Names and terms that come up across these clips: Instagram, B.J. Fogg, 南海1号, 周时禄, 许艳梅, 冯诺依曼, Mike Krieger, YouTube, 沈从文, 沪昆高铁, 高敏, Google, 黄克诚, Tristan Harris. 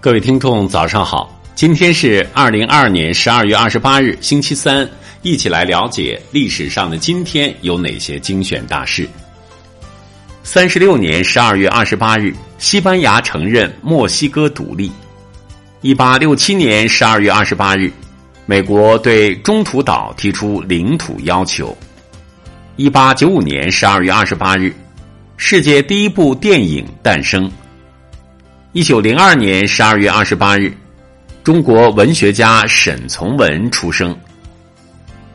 各位听众早上好，今天是2022年12月28日星期三，一起来了解历史上的今天有哪些精选大事。36年12月28日，西班牙承认墨西哥独立。1867年12月28日，美国对中途岛提出领土要求。1895年12月28日，世界第一部电影诞生。1902年12月28日，中国文学家沈从文出生。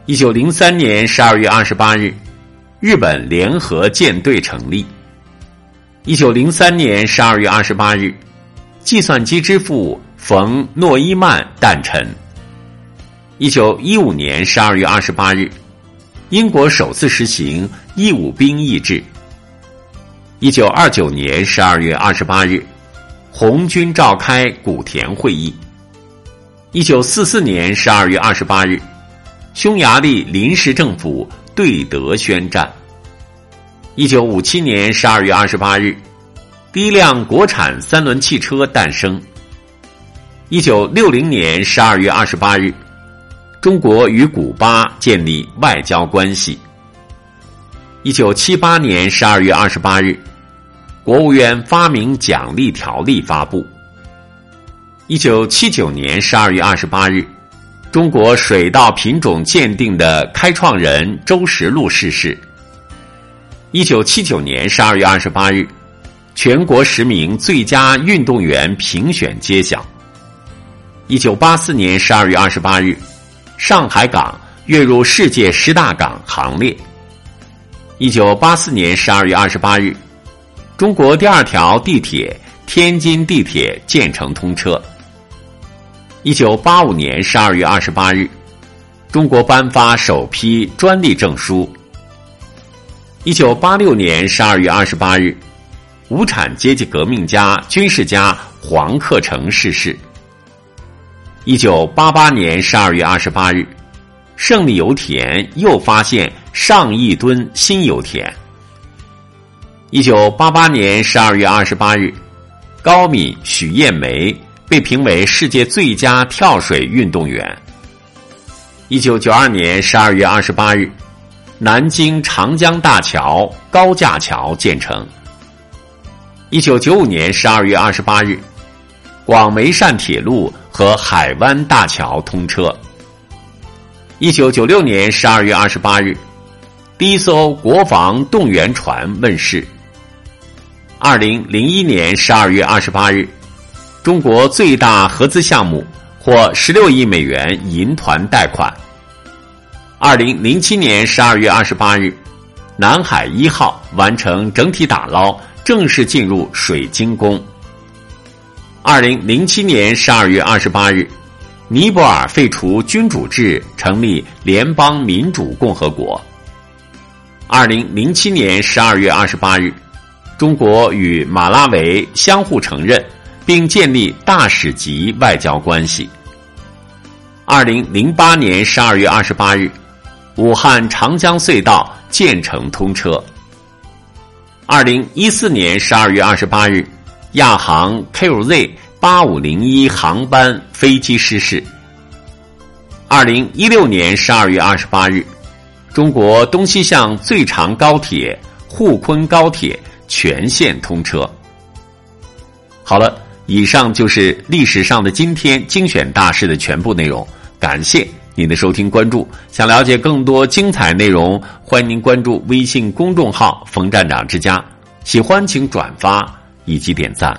1903年12月28日，日本联合舰队成立。1903年12月28日，计算机之父冯诺依曼诞辰。1915年12月28日，英国首次实行义务兵役制。1929年12月28日，红军召开古田会议。1944年12月28日，匈牙利临时政府对德宣战。1957年12月28日，第一辆国产三轮汽车诞生。1960年12月28日，中国与古巴建立外交关系。1978年12月28日，国务院发明奖励条例发布。1979年12月28日，中国水稻品种鉴定的开创人周时禄逝世。1979年12月28日，全国10名最佳运动员评选揭晓。1984年12月28日，上海港跃入世界10大港行列。1984年12月28日，中国第2条地铁天津地铁建成通车。1985年12月28日，中国颁发首批专利证书。1986年12月28日，无产阶级革命家、军事家黄克诚逝世。1988年12月28日，胜利油田又发现上亿吨新油田。1988年12月28日，高敏许艳梅被评为世界最佳跳水运动员。1992年12月28日，南京长江大桥高架桥建成。1995年12月28日，广梅汕铁路和海湾大桥通车。1996年12月28日，第一艘国防动员船问世。2001年12月28日，中国最大合资项目获16亿美元银团贷款。2007年12月28日，南海1号完成整体打捞，正式进入水晶宫。2007年12月28日，尼泊尔废除君主制，成立联邦民主共和国。2007年12月28日，中国与马拉维相互承认，并建立大使级外交关系。2008年12月28日，武汉长江隧道建成通车。2014年12月28日，亚航 KZ8501 航班飞机失事。2016年12月28日，中国东西向最长高铁沪昆高铁全线通车。好了，以上就是历史上的今天精选大事的全部内容，感谢您的收听关注。想了解更多精彩内容，欢迎您关注微信公众号冯站长之家，喜欢请转发以及点赞。